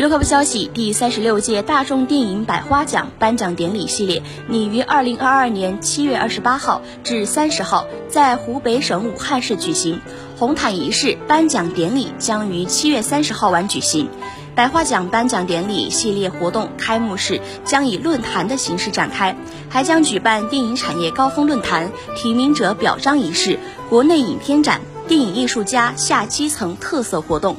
娱乐快报消息：第36届大众电影百花奖颁奖典礼系列拟于2022年7月28号至30号在湖北省武汉市举行，红毯仪式、颁奖典礼将于7月30号晚举行。百花奖颁奖典礼系列活动开幕式将以论坛的形式展开，还将举办电影产业高峰论坛、提名者表彰仪式、国内影片展、电影艺术家下基层特色活动。